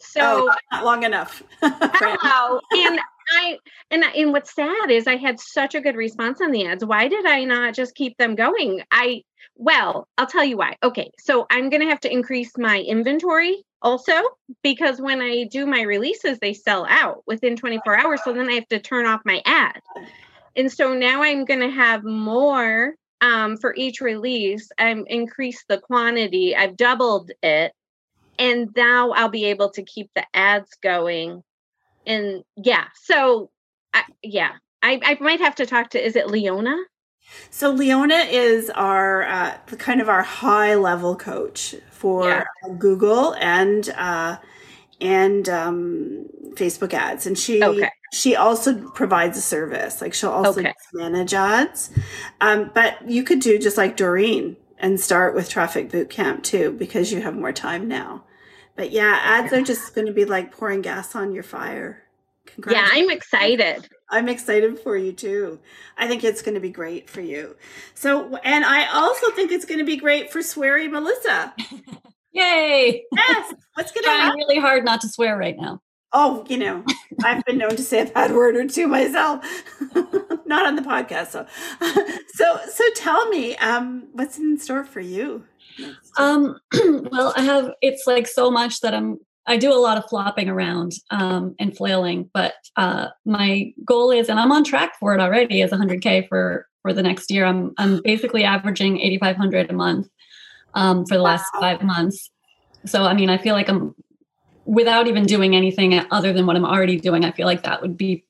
So not long enough. Hello. And what's sad is I had such a good response on the ads. Why did I not just keep them going? I'll tell you why. Okay. So I'm going to have to increase my inventory also, because when I do my releases, they sell out within 24 hours. So then I have to turn off my ad. And so now I'm going to have more for each release. I've increased the quantity. I've doubled it. And now I'll be able to keep the ads going. And I might have to talk to, is it Leona? So Leona is our kind of our high level coach for Google and Facebook ads. And she also provides a service. Like she'll also manage ads. But you could do just like Doreen and start with Traffic Boot Camp too, because you have more time now. But yeah, ads are just going to be like pouring gas on your fire. Congrats. Yeah, I'm excited. I'm excited for you too. I think it's going to be great for you. So, and I also think it's going to be great for sweary Melissa. Yay. Yes. What's going to happen? I'm trying really hard not to swear right now. Oh, you know, I've been known to say a bad word or two myself, not on the podcast. So tell me, what's in store for you? Well, it's like so much that I do a lot of flopping around, and flailing, but, my goal is, and I'm on track for it already, is 100K for the next year. I'm basically averaging 8,500 a month, for the last 5 months. So, I mean, I feel like I'm, without even doing anything other than what I'm already doing, I feel like that would be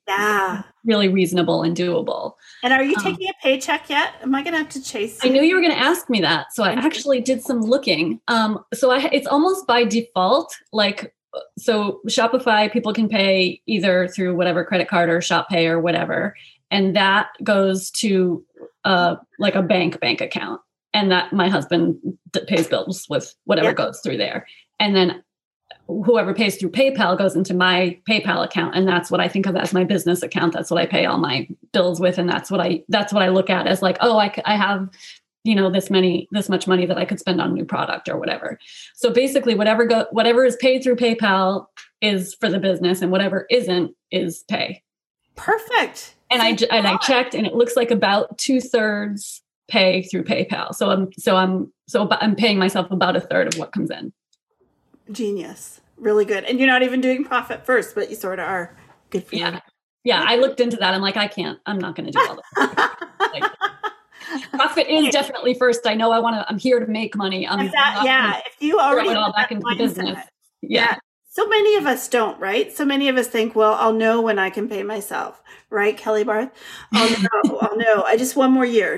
really reasonable and doable. And are you taking a paycheck yet? Am I going to have to chase you? I knew you were going to ask me that. So I actually did some looking. It's almost by default, like, so Shopify, people can pay either through whatever credit card or Shop Pay or whatever. And that goes to like a bank account. And that my husband pays bills with whatever goes through there. And then whoever pays through PayPal goes into my PayPal account. And that's what I think of as my business account. That's what I pay all my bills with. And that's what I look at as like, oh, I have, you know, this much money that I could spend on a new product or whatever. So basically whatever is paid through PayPal is for the business, and whatever isn't is pay. Perfect. And I checked, and it looks like about 2/3 pay through PayPal. So I'm paying myself about 1/3 of what comes in. Genius. Really good. And you're not even doing profit first, but you sort of are. Good for you. Yeah. I looked into that. I'm like, I'm not going to do all that. Profit is definitely first. I know I'm here to make money. If you already throw it all back into the business. Yeah. So many of us don't, right? So many of us think, well, I'll know when I can pay myself, right, Kelly Barth? I'll know. I just one more year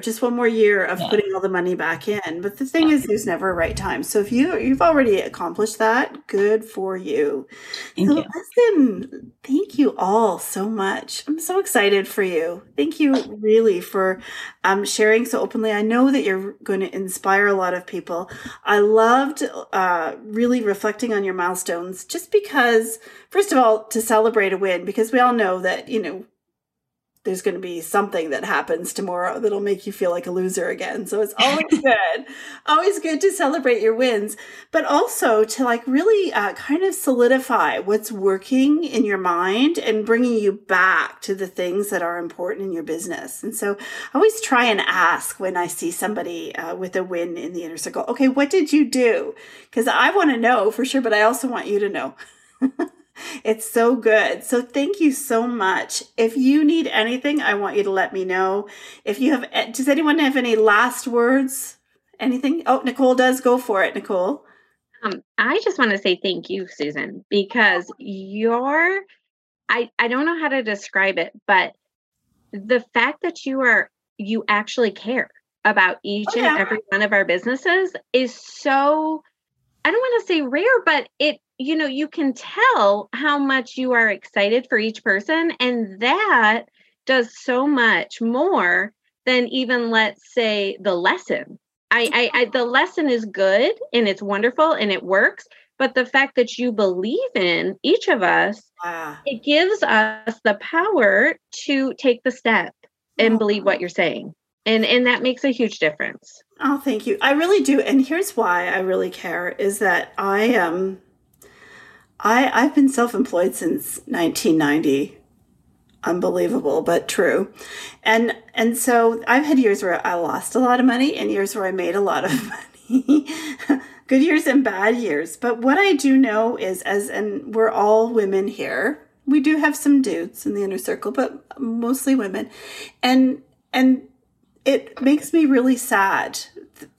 of putting all the money back in. But the thing is, there's never a right time. So if you've already accomplished that, good for you. Thank you. Listen, thank you all so much. I'm so excited for you. Thank you really for sharing so openly. I know that you're going to inspire a lot of people. I loved really reflecting on your milestones, just because, first of all, to celebrate a win, because we all know that, you know, there's going to be something that happens tomorrow that'll make you feel like a loser again. So it's always good to celebrate your wins, but also to like really kind of solidify what's working in your mind and bringing you back to the things that are important in your business. And so I always try and ask when I see somebody with a win in the Inner Circle, okay, what did you do? Because I want to know for sure, but I also want you to know. It's so good. So thank you so much. If you need anything, I want you to let me know. Does anyone have any last words? Anything? Oh, Nicole does. Go for it, Nicole. I just want to say thank you, Susan, because I don't know how to describe it, but the fact that you actually care about each and every one of our businesses is so, I don't want to say rare, but it, you know, you can tell how much you are excited for each person. And that does so much more than even, let's say, the lesson. The lesson is good and it's wonderful and it works. But the fact that you believe in each of us, it gives us the power to take the step and believe what you're saying. And that makes a huge difference. Oh, thank you. I really do. And here's why I really care is that I am... I've been self-employed since 1990. Unbelievable, but true. And so I've had years where I lost a lot of money and years where I made a lot of money. Good years and bad years. But what I do know is, and we're all women here. We do have some dudes in the Inner Circle, but mostly women. And it makes me really sad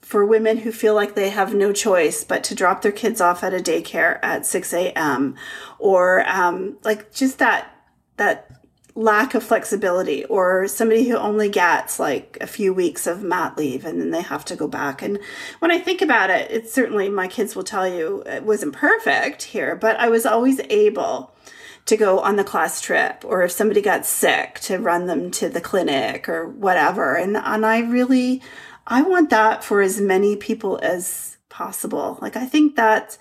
for women who feel like they have no choice but to drop their kids off at a daycare at 6 a.m. or like just that lack of flexibility, or somebody who only gets like a few weeks of mat leave and then they have to go back. And when I think about it, it's certainly, my kids will tell you it wasn't perfect here, but I was always able to go on the class trip, or if somebody got sick, to run them to the clinic or whatever. And I want that for as many people as possible. Like, I think that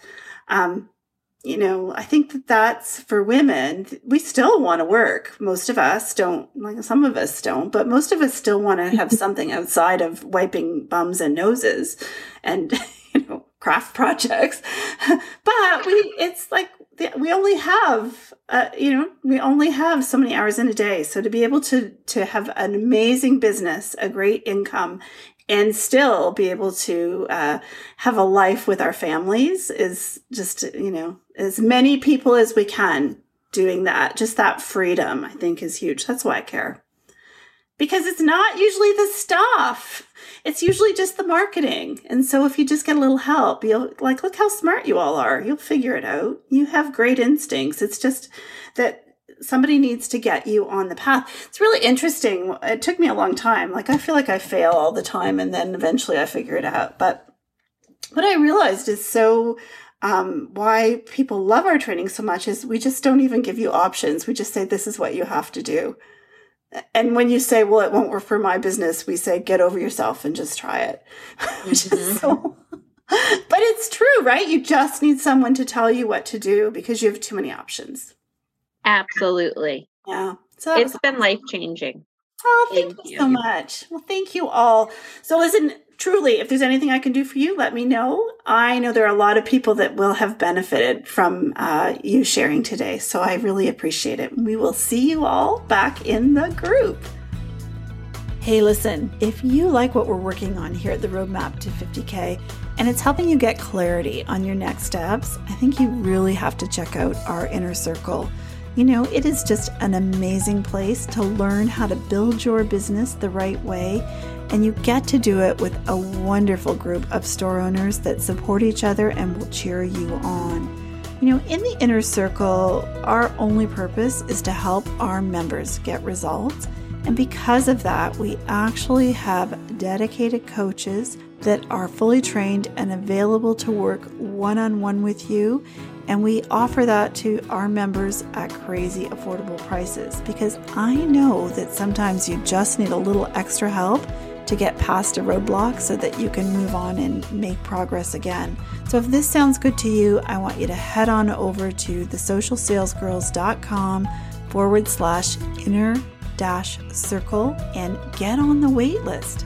you know, I think that that's for women. We still want to work. Most of us don't, like some of us don't, but most of us still want to have something outside of wiping bums and noses and, you know, craft projects. But it's like we only have, we only have so many hours in a day. So to be able to have an amazing business, a great income, and still be able to have a life with our families is just, you know, as many people as we can doing that. Just that freedom, I think, is huge. That's why I care. Because it's not usually the stuff. It's usually just the marketing. And so if you just get a little help, you'll like, look how smart you all are. You'll figure it out. You have great instincts. It's just that somebody needs to get you on the path. It's really interesting. It took me a long time. Like, I feel like I fail all the time, and then eventually I figure it out. But what I realized is why people love our training so much is we just don't even give you options. We just say, this is what you have to do. And when you say, well, it won't work for my business, we say, get over yourself and just try it. Which is so... But it's true, right? You just need someone to tell you what to do because you have too many options. Absolutely. Yeah. So it's been life-changing. Oh, thank you so much. Well, thank you all. So listen, truly, if there's anything I can do for you, let me know. I know there are a lot of people that will have benefited from you sharing today. So I really appreciate it. We will see you all back in the group. Hey, listen, if you like what we're working on here at the Roadmap to 50K, and it's helping you get clarity on your next steps, I think you really have to check out our Inner Circle. You know, it is just an amazing place to learn how to build your business the right way. And you get to do it with a wonderful group of store owners that support each other and will cheer you on. You know, in the Inner Circle, our only purpose is to help our members get results. And because of that, we actually have dedicated coaches that are fully trained and available to work one-on-one with you. And we offer that to our members at crazy affordable prices, because I know that sometimes you just need a little extra help to get past a roadblock so that you can move on and make progress again. So if this sounds good to you, I want you to head on over to thesocialsalesgirls.com/inner-circle and get on the wait list.